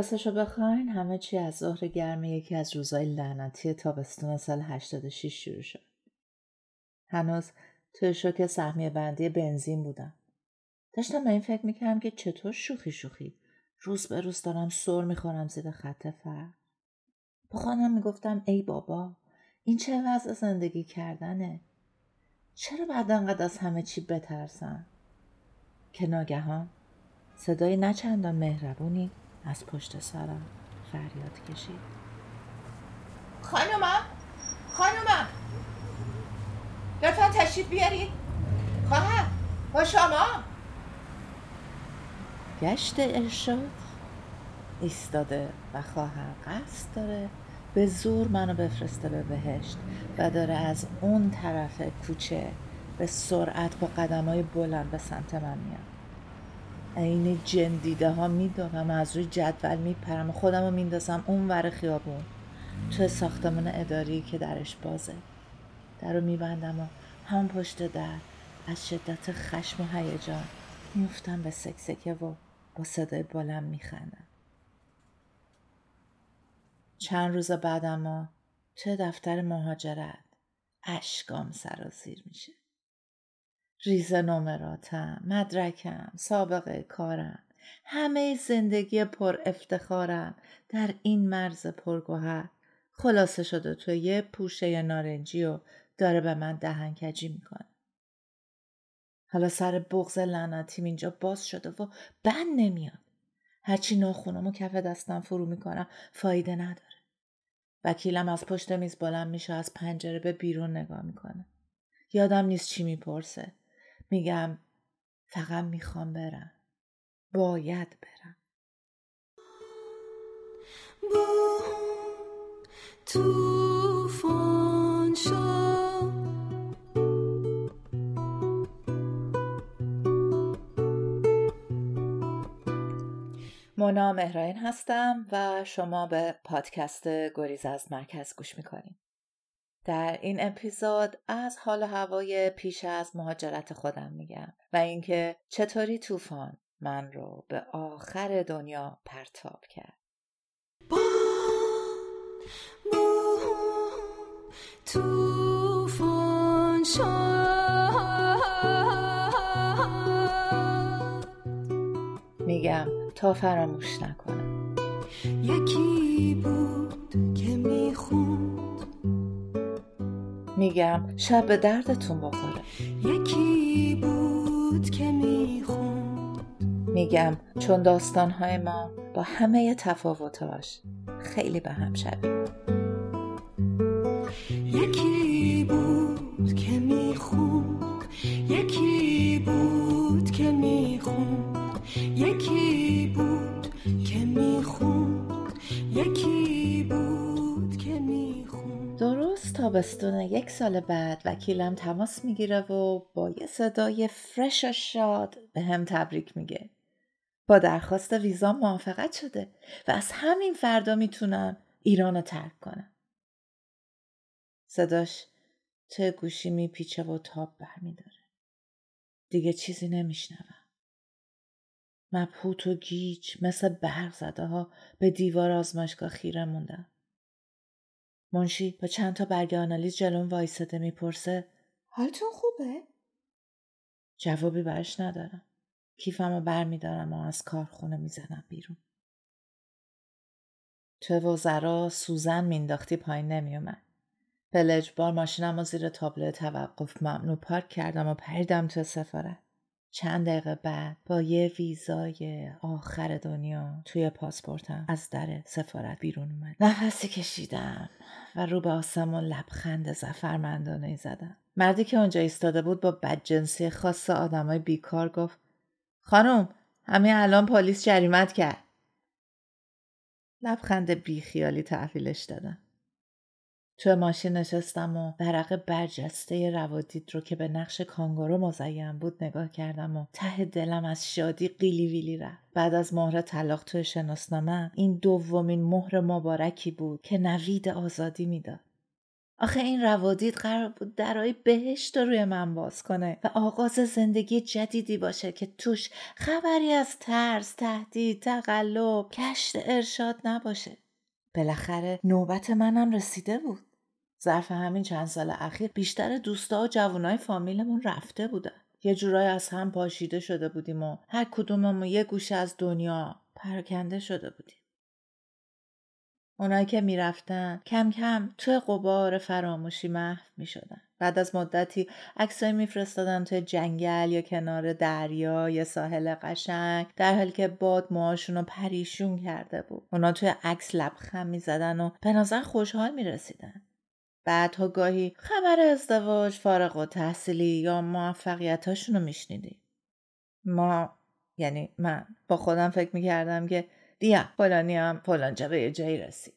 راستشو بخواین همه چی از ظهر گرم یکی از روزای لعنتی تابستون سال 86 شروع شد. هنوز توی شوک سهمیه بندی بنزین بودم. داشتم به این فکر میکردم که چطور شوخی روز به روز دارم سر میخورم زیر خط فقر. با خودم میگفتم ای بابا این چه وضع زندگی کردنه؟ چرا بعد انقدر از همه چی بترسم؟ که ناگهان صدای نچندان مهربونی از پشت سرم فریاد کشید. خانومم لطفا تشریف بیارید. خواهر با شما. گشت ارشاد ایستاده و خواهر قصد داره به زور منو بفرسته به بهشت و داره از اون طرف کوچه به سرعت با قدم‌های بلند به سمت من میاد. این جندیده ها میدونم از روی جدول میپرم و خودم رو میندازم اون ور خیابون تو ساختمان اداری که درش بازه. در رو میبندم و هم پشت در از شدت خشم و هیجان میفتم به سکسکه و با صدای بلند میخندم. چند روز بعد اما چه دفتر مهاجرت اشکام سرازیر میشه. ریز نمراتم، مدرکم، سابقه کارم، همه زندگی پر افتخارم در این مرز پرگوهر خلاصه شده توی یه پوشه نارنجی و داره به من دهنکجی میکنه. حالا سر بغض لعنتیم اینجا باز شده و بند نمیاد. هرچی ناخونم و کف دستم فرو میکنم فایده نداره. وکیلم از پشت میز بلند میشه، از پنجره به بیرون نگاه میکنه. یادم نیست چی میپرسه. میگم فقط میخوام برم. باید برم. توفان شد مونا مهرائین هستم و شما به پادکست گریز از مرکز گوش میکنید. در این اپیزود از حال و هوای پیش از مهاجرت خودم میگم و اینکه چطوری طوفان من رو به آخر دنیا پرتاب کرد. طوفان شد میگم تا فراموش نکنم. یکی بود که میخوند میگم شب به دردتون بخوره. یکی بود که میخوند میگم چون داستانهای ما با همه تفاوتاش خیلی به هم شبیه. یکی بود که میخوند، یکی بود که میخوند، یکی بود که میخوند، یکی بود که میخوند. درست تابستون یک سال بعد وکیلم تماس میگیره و با یه صدای فرش و شاد به هم تبریک میگه. با درخواست ویزا موافقت شده و از همین فردا میتونم ایران رو ترک کنم. صداش ته گوشی میپیچه و تاب برمیداره. دیگه چیزی نمیشنوم. مبهوت و گیج مثل برق زده ها به دیوار آزمایشگاه خیره موندم. منشی با چند تا برگ آنالیز جلوم وایساده میپرسه حالتون خوبه؟ جوابی برش ندارم. کیفمو برمیدارم و از کارخونه میزنم بیرون. تو وزرا سوزن مینداختی پایین نمیومد. پلجبار ماشینمو زیر تابلو توقف ممنوع پارک کردم و پریدم تو سفارت. چند دقیقه بعد با یه ویزای آخر دنیا توی پاسپورتم از در سفارت بیرون اومد. نفسی کشیدم و رو به آسمون لبخند ظفرمندانه زدم. مردی که اونجا ایستاده بود با بدجنسی خاص آدمای بیکار گفت خانم همین الان پلیس جریمت کرد. لبخند بیخیالی تحویلش دادم. تو ماشین نشستم و ورقه برجسته روادید رو که به نقش کانگورو مزین بود نگاه کردم و ته دلم از شادی قیلی ویلی رفت. بعد از مهر طلاق تو شناسنامه این دومین مهر مبارکی بود که نوید آزادی میداد. آخه این روادید قرار بود درهای بهشت رو روی من باز کنه و آغاز زندگی جدیدی باشه که توش خبری از ترس، تهدید، تقلب، کشت ارشاد نباشه. بالاخره نوبت منم رسیده بود. ظرف همین چند سال اخیر بیشتر دوستا و جوانای فامیلمون رفته بودن. یه جورایی از هم پاشیده شده بودیم و هر کدوممون یه گوشه از دنیا پراکنده شده بودیم. اونایی که می رفتن کم کم توی غبار فراموشی محو می شدن. بعد از مدتی عکسایی می فرستادن توی جنگل یا کنار دریا یا ساحل قشنگ، در حالی که باد موهاشون رو پریشون کرده بود. اونا توی عکس لبخند می زدن و به نظر خوشحال می رسیدن. بعدها گاهی خبر ازدواج، فارغ التحصیلی یا موفقیتاشون رو می شنیدیم. من با خودم فکر می کردم که دیا فلانی هم فلانجا به یه جایی رسید.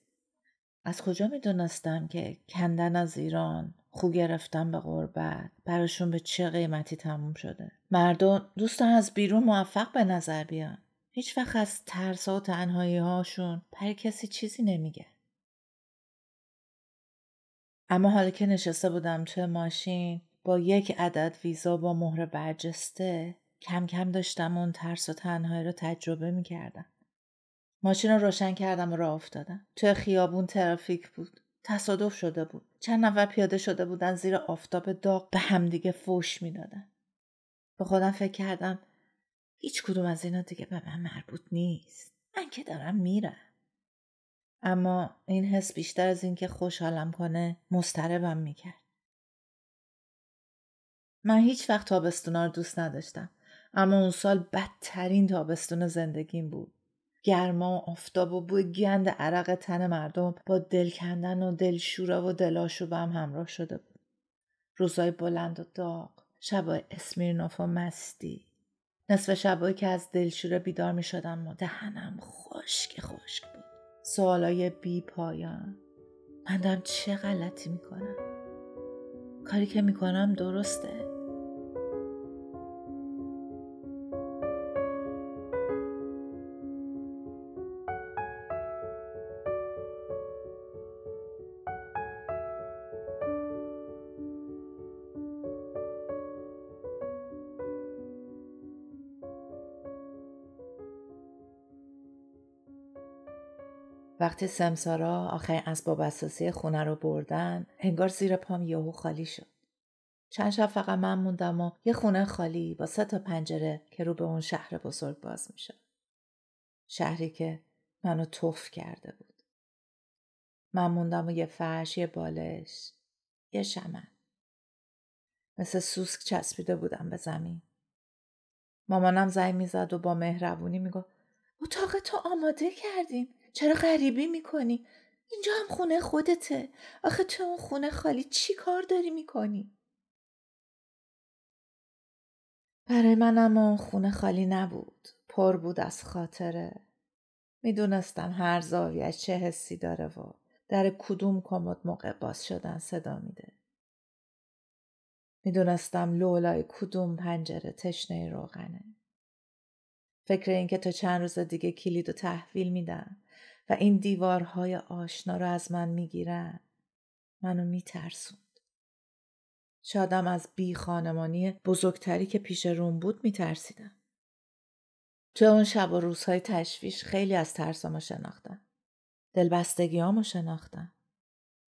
از کجا می دونستم که کندن از ایران، خو گرفتن به غربت براشون به چه قیمتی تموم شده؟ مردم دوستان از بیرون موفق به نظر بیان، هیچ وقت از ترس و تنهایی هاشون برای کسی چیزی نمیگن. اما حالا که نشسته بودم توی ماشین با یک عدد ویزا با مهر برجسته، کم کم داشتم اون ترس و تنهایی رو تجربه میکردم. ماشین رو روشن کردم و راه افتادم. توی خیابون ترافیک بود. تصادف شده بود. چند نفر پیاده شده بودن زیر آفتاب داغ به همدیگه فوش میدادن. به خودم فکر کردم هیچ کدوم از اینا دیگه به من مربوط نیست. من که دارم میرم. اما این حس بیشتر از این که خوشحالم کنه مضطربم میکرد. من هیچ وقت تابستونا رو دوست نداشتم. اما اون سال بدترین تابستون زندگیم بود. گرما و آفتاب و بوی گند عرق تن مردم با دل کندن و دلشورا و دلاشوب هم همراه شده بود. روزای بلند و داغ، شبای اسمیرنوف و مستی، نصف شبایی که از دلشوره بیدار می شدم و دهنم خشک بود. سوالای بی پایان. من دارم چه غلطی می کنم؟ کاری که می کنم درسته؟ وقتی سمسارا آخرین اسباب اساسی خونه رو بردن، انگار زیر پام یهو خالی شد. چند شب فقط من موندم و یه خونه خالی با 3 تا پنجره که رو به اون شهر بزرگ باز میشه. شهری که منو تف کرده بود. من موندم و یه فرش، یه بالش، یه شمن. مثل سوسک چسبیده بودم به زمین. مامانم زنگ میزد و با مهربونی میگفت اتاق تو آماده کردیم. چرا غریبی میکنی؟ اینجا هم خونه خودته. آخه تو اون خونه خالی چی کار داری میکنی؟ برای منم اون خونه خالی نبود. پر بود از خاطره. میدونستم هر زاویه چه حسی داره و در کدوم کمد موقع باز شدن صدا میده. میدونستم لولای کدوم پنجره تشنه روغنه. فکر این که تا چند روز دیگه کلیدو تحویل میدن و این دیوارهای آشنا رو از من میگیرن منو میترسوند. شادم از بی خانمانی بزرگتری که پیش روم بود میترسیدم. تو اون شب و روزهای تشویش خیلی از ترسامو شناختم. دلبستگیامو شناختم.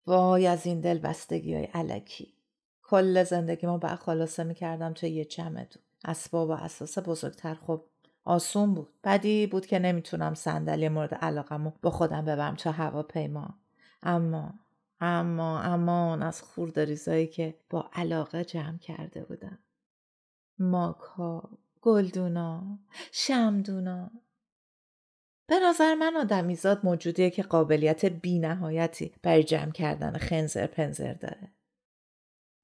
وای از این دلبستگیای الکی. کل زندگیمو به خلاصه میکردم تو یه چمدون. اسباب و اساس بزرگتر خب آسون بود. بدی بود که نمیتونم صندلی مورد علاقمو با خودم ببرم تا هواپیما. اما اون از خوردریزایی که با علاقه جمع کرده بودم. ماک‌ها، گلدونا، شمدونا. به نظر من آدمیزاد موجودیه که قابلیت بی نهایتی برای جمع کردن خنزر پنزر داره.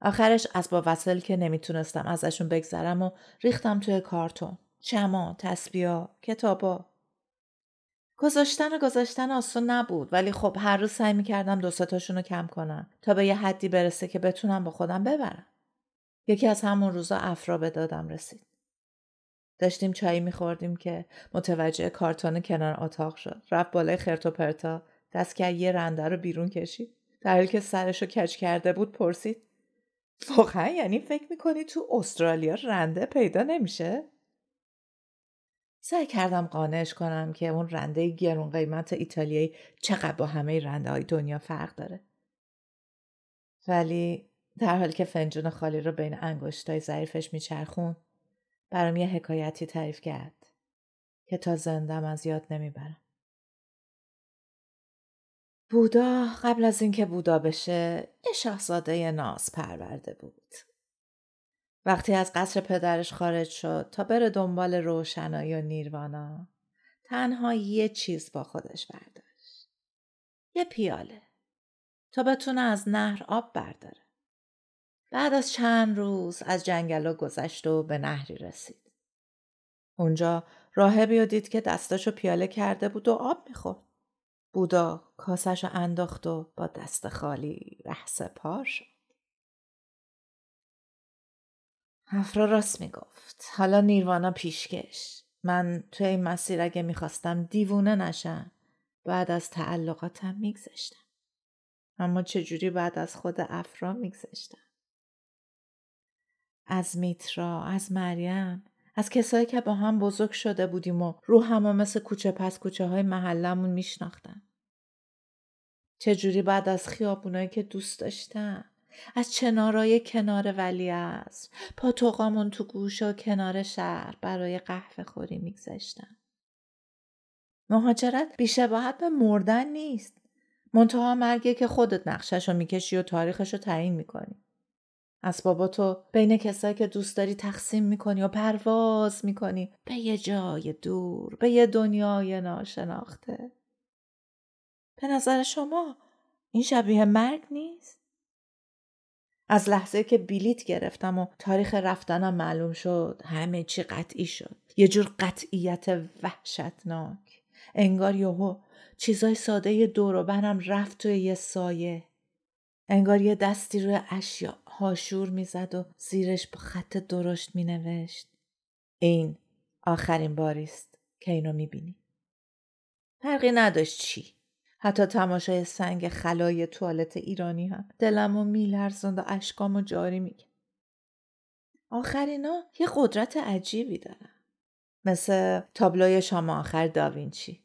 آخرش اسباب وصل که نمیتونستم ازشون بگذرم و ریختم توی کارتون. چما، تسبیحا، کتابا. گذاشتن آسون نبود، ولی خب هر روز سعی میکردم 2-3 تاشون رو کم کنم تا به یه حدی برسه که بتونم با خودم ببرم. یکی از همون روزا افرا به دادم رسید. داشتیم چایی میخوردیم که متوجه کارتون کنار اتاق شد. رفت بالای خرت و پرتا، دست که یه رنده رو بیرون کشید. در حالی که سرشو کج کرده بود پرسید: واقعا یعنی فکر میکنی تو استرالیا رنده پیدا نمیشه؟ سعی کردم قانعش کنم که اون رنده گرون قیمت ایتالیایی چقدر با همه رنده های دنیا فرق داره. ولی در حالی که فنجون خالی رو بین انگشتای ظریفش میچرخون، برام یه حکایتی تعریف کرد که تا زندم از یاد نمیبرم. بودا قبل از اینکه بودا بشه، یه شاهزاده ناز پرورده بود. وقتی از قصر پدرش خارج شد تا بره دنبال روشنایی و نیروانا، تنها یه چیز با خودش برداشت. یه پیاله. تا بتونه از نهر آب برداره. بعد از چند روز از جنگلا گذشت و به نهری رسید. اونجا راهبی رو دید که دستاشو پیاله کرده بود و آب میخورد. بودا کاسه‌شو انداخت و با دست خالی رهسپار شد. افرا راست میگفت. حالا نیروانا پیشکش. من توی این مسیر اگه میخواستم دیوونه نشم، بعد از تعلقاتم میگذشتم. اما چجوری بعد از خود افرا میگذشتم؟ از میترا، از مریم، از کسایی که با هم بزرگ شده بودیم و روحم و مثل کوچه پس کوچه های محلمون میشناختن. چجوری بعد از خیابونایی که دوست داشتم، از چنارای کنار ولیعصر، پاتوقامون تو گوشه و کنار شهر برای قهوه خوری میگذشتم. مهاجرت بی‌شباهت به مردن نیست، منتها مرگه که خودت نقشه‌شو میکشی و تاریخشو تعیین میکنی. اسباباتو بین کسایی که دوست داری تقسیم میکنی و پرواز میکنی به یه جای دور، به یه دنیای ناشناخته. به نظر شما این شبیه مرگ نیست؟ از لحظه که بلیت گرفتم و تاریخ رفتنم معلوم شد، همه چی قطعی شد. یه جور قطعیت وحشتناک. انگار یهو چیزای ساده دور و برم رفت توی یه سایه. انگار یه دستی روی اشیا هاشور میزد و زیرش با خط درشت مینوشت: این آخرین باریست که اینو میبینی. فرقی نداشت چی. حتی تماشای سنگ خلای توالت ایرانی هم دلمو میلرزند و اشکامو جاری میکرد. آخرینا یه قدرت عجیبی دارن. مثل تابلوی شام آخر داوینچی.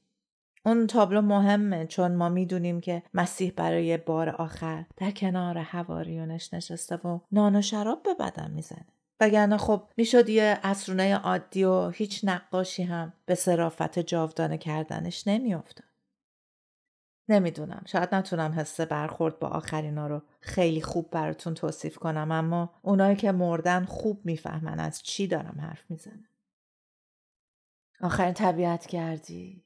اون تابلو مهمه چون ما میدونیم که مسیح برای بار آخر در کنار حواریونش نشسته و نان و شراب به بدن میزنه. وگرنه خب میشد یه عصرونه عادی و هیچ نقاشی هم به صرافت جاودانه کردنش نمیافتاد. نمیدونم، شاید نتونم حس برخورد با آخرینا رو خیلی خوب براتون توصیف کنم، اما اونایی که مردن خوب میفهمن از چی دارم حرف میزنم. آخرین طبیعت گردی.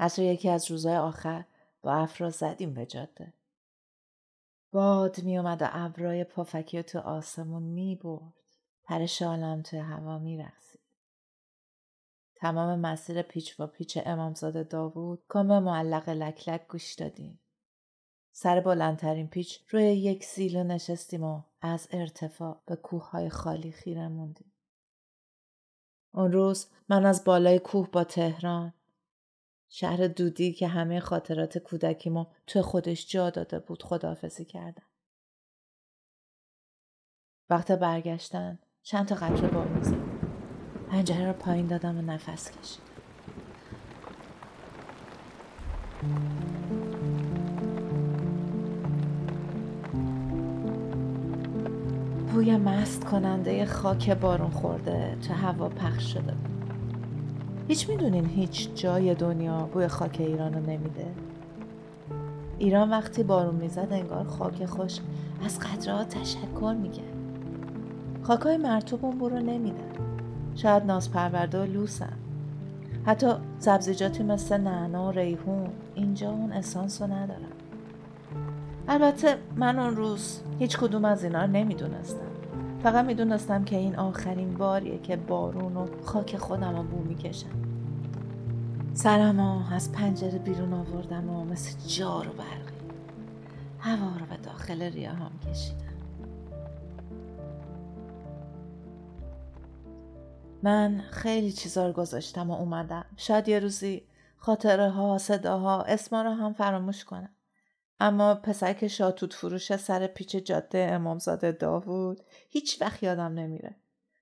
عصر یکی از روزهای آخر با افرا زدیم به جاده. باد می اومد و ابرای پفکی تو آسمون می برد. پر شالم تو هوا می رقصید. تمام مسیر پیچ و پیچ امامزاده داوود کام معلق لک لک گوش دادیم. سر بلندترین پیچ روی یک سیلو نشستیم و از ارتفاع به کوههای خالی خیره موندیم. اون روز من از بالای کوه با تهران، شهر دودی که همه خاطرات کودکیمو تو خودش جا داده بود، خداحافظی کردم. وقت برگشتن چند تا قطره بارون زد. پنجره رو پایین دادم و نفس کشیدم. بوی مست کننده خاک بارون خورده تو هوا پخش شده بود. هیچ میدونین هیچ جای دنیا بوی خاک ایرانو نمیده. ایران وقتی بارون میزد انگار خاک خوش از قطره‌ها تشکر میکرد. خاکای مرطوب اون بو رو نمیدن. شاید نازپرورده و لوسن. حتی سبزیجاتی مثل نعنا و ریحون اینجا اون اسانسو ندارن. البته من اون روز هیچ کدوم از اینا رو نمیدونستم. فقط میدونستم که این آخرین باریه که بارون و خاک خودم رو بو میکشم. سرمو از پنجره بیرون آوردم و مثل جارو برقی هوا رو به داخل ریه‌هام کشیدم. من خیلی چیزا رو گذاشتم و اومدم. شاید یه روزی خاطره ها، صداها، اسما رو هم فراموش کنم. اما پسرک شاتوت فروش سر پیچ جاده امامزاده داوود هیچ وقت یادم نمیره.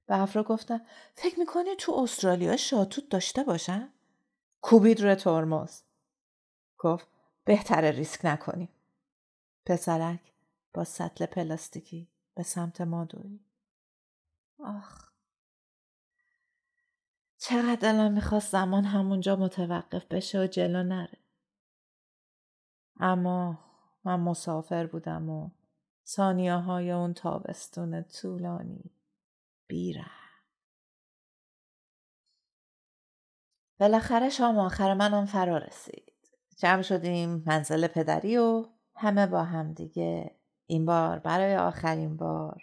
به افرا گفتم فکر میکنی تو استرالیا شاتوت داشته باشن؟ کوبید روی ترمز. گفت بهتره ریسک نکنیم. پسرک با سطل پلاستیکی به سمت ما دوید. آخ چقدر الان میخواست زمان همونجا متوقف بشه و جلو نره. اما من مسافر بودم و ثانیه های اون تابستون طولانی بیره. بالاخره شام آخر منم فرا رسید. جمع شدیم منزل پدری و همه با هم دیگه این بار برای آخرین بار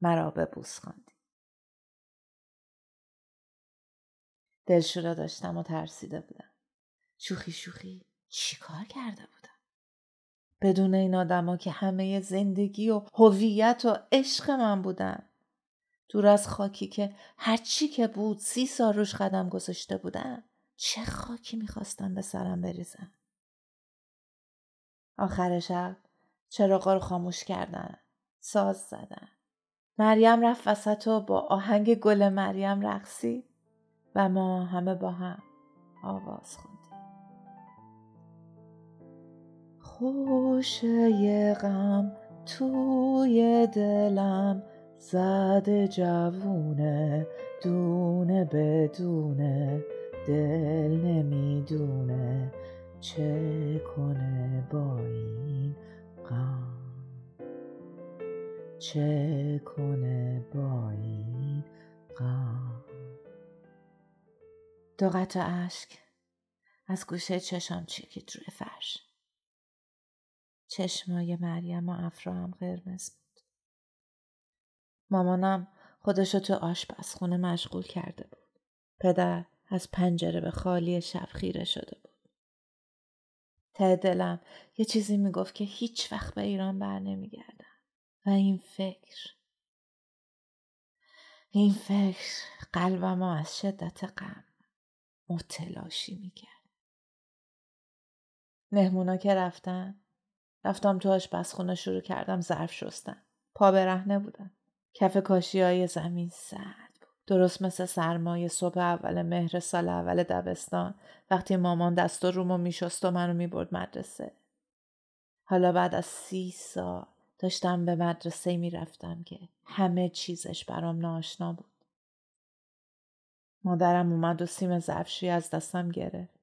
مرا به بوس خواندی. دلشوره داشتم و ترسیده بودم. شوخی شوخی چی کار کرده بودم؟ بدون این آدما که همه زندگی و هویت و عشق من بودن، دور از خاکی که هر چی که بود 30 سال روش قدم گذاشته بودم، چه خاکی میخواستم به سرم بریزم. آخر شب چراغا رو خاموش کردن، ساز زدن. مریم رفت وسط و با آهنگ گل مریم رقصید و ما همه با هم آواز خوندیم. خوشه غم توی دلم زده جوونه، دونه بدونه دل نمیدونه چه کنه با این غم، چه کنه با این غم. 2 قطره اشک از گوشه چشم چکید روی فرش. چشمای مریم و افرا هم قرمز بود. مامانم خودشو تو آشپزخونه مشغول کرده بود. پدر از پنجره به خالی شب خیره شده بود. ته دلم یه چیزی میگفت که هیچ وقت به ایران بر نمیگردم. و این فکر قلبم از شدت غم متلاشی میکرد. مهمونا که رفتم تو آشپزخونه شروع کردم ظرف شستن. پا برهنه بودم. کف کاشی‌های زمین سرد بود. درست مثل سرمای صبح اول مهر سال اول دبستان وقتی مامان دست و رومو میشست و منو میبرد مدرسه. حالا بعد از 30 سال داشتم به مدرسه میرفتم که همه چیزش برام ناآشنا بود. مادرم اومد و سیم ظرفشویی از دستم گرفت.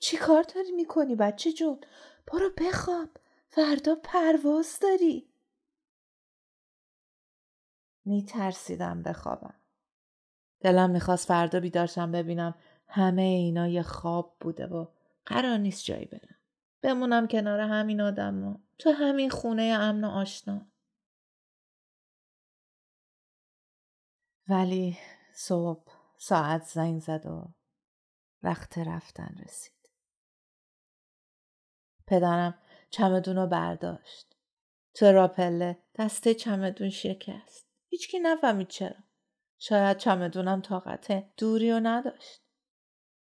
چی کار داری میکنی بچه جون؟ برو بخواب، فردا پرواز داری. میترسیدم بخوابم. دلم میخواست فردا بیدارشم ببینم همه اینا یه خواب بوده و قرار نیست جایی برم. بمونم کنار همین آدما، تو همین خونه امن و آشنا. ولی صبح ساعت زنگ زد و وقت رفتن رسید. پدرم چمدون رو برداشت. تو راپله دسته چمدون شکست. هیچکی نفهمید چرا. شاید چمدونم طاقت دوری رو نداشت.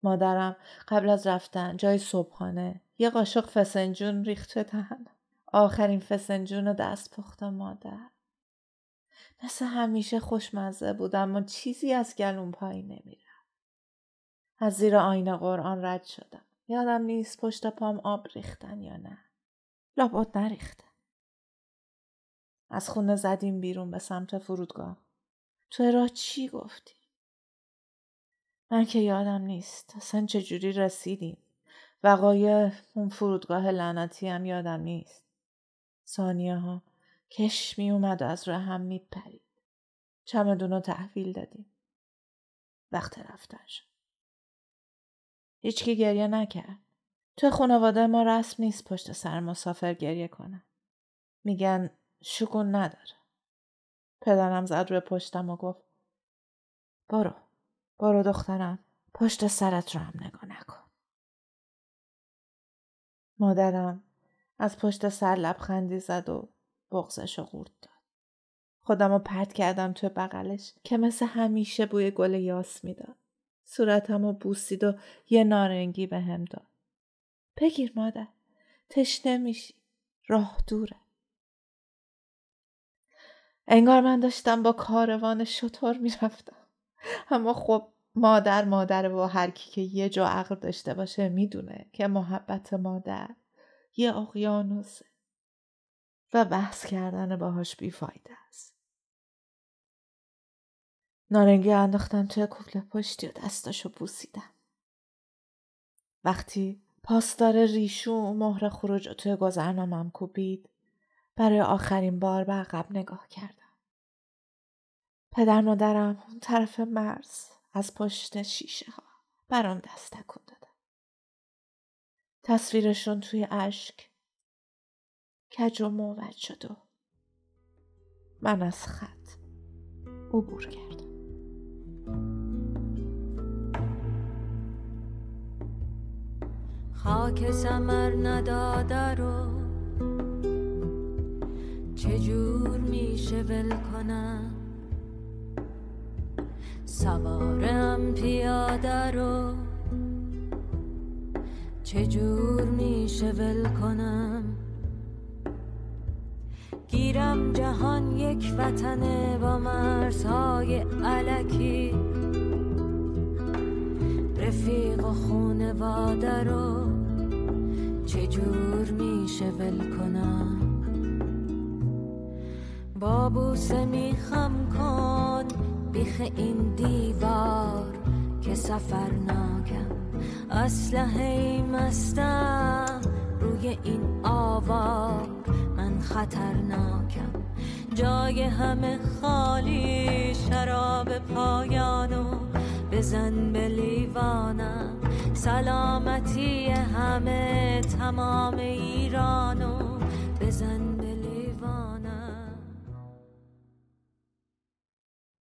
مادرم قبل از رفتن جای صبحانه یه قاشق فسنجون ریخت دهنم. آخرین فسنجون رو دست پختم مادر. مثل همیشه خوشمزه بود اما چیزی از گلوم پایین نمیره. از زیر آینه قرآن رد شدم. یادم نیست پشت پام آب ریختن یا نه. لابد نریختن. از خونه زدیم بیرون به سمت فرودگاه. تو راه چی گفتی؟ من که یادم نیست. اصلا چجوری رسیدیم؟ وقایع اون فرودگاه لعنتی هم یادم نیست. ثانیه ها کش می اومد و از راه هم می پرید. چمدون رو تحویل دادیم. وقت رفتن شد. هیچکی گریه نکرد. تو خانواده ما رسم نیست پشت سر مسافر گریه کنن. میگن شگون نداره. پدرم زد روی پشتم و گفت برو دخترم، پشت سرت رو هم نگاه نکن. مادرم از پشت سر لبخندی زد و بغضش رو قورت داد. خودم رو پرت کردم تو بغلش که مثل همیشه بوی گل یاس میداد. صورتم رو بوسید و یه نارنگی به هم داد. بگیر مادر، تشنه میشی. راه دوره. انگار من داشتم با کاروان شطور میرفتم. اما خب مادر و هر کی که یه جا عقل داشته باشه میدونه که محبت مادر یه اقیانوسه و بحث کردن باهاش بیفایده است. نارنگی انداختم توی کوله پشتی و دستاشو بوسیدم. وقتی پاسدار ریشو مهر خروج توی گذرنامه‌ام کوبید، برای آخرین بار به عقب نگاه کردم. پدر مادرم اون طرف مرز از پشت شیشه ها برام دست تکون دادن. تصویرشون توی اشک کج و موج شد و من از خط عبور کردم. خاک ثمر نداده رو چجور میشه ول کنم؟ سوارم پیاده رو چجور میشه ول کنم؟ گیرم جهان یک وطنه با مرزهای الکی، رفیق و خونواده رو چجور میشه ول کنم؟ با بوسه میخم کن بیخ این دیوار که سفرناکم، اسلحه‌ای مستم روی این آوار، من خطرناکم، جای همه خالی، شراب پایانو بزن به لیوانم، سلامتی همه تمام ایرانو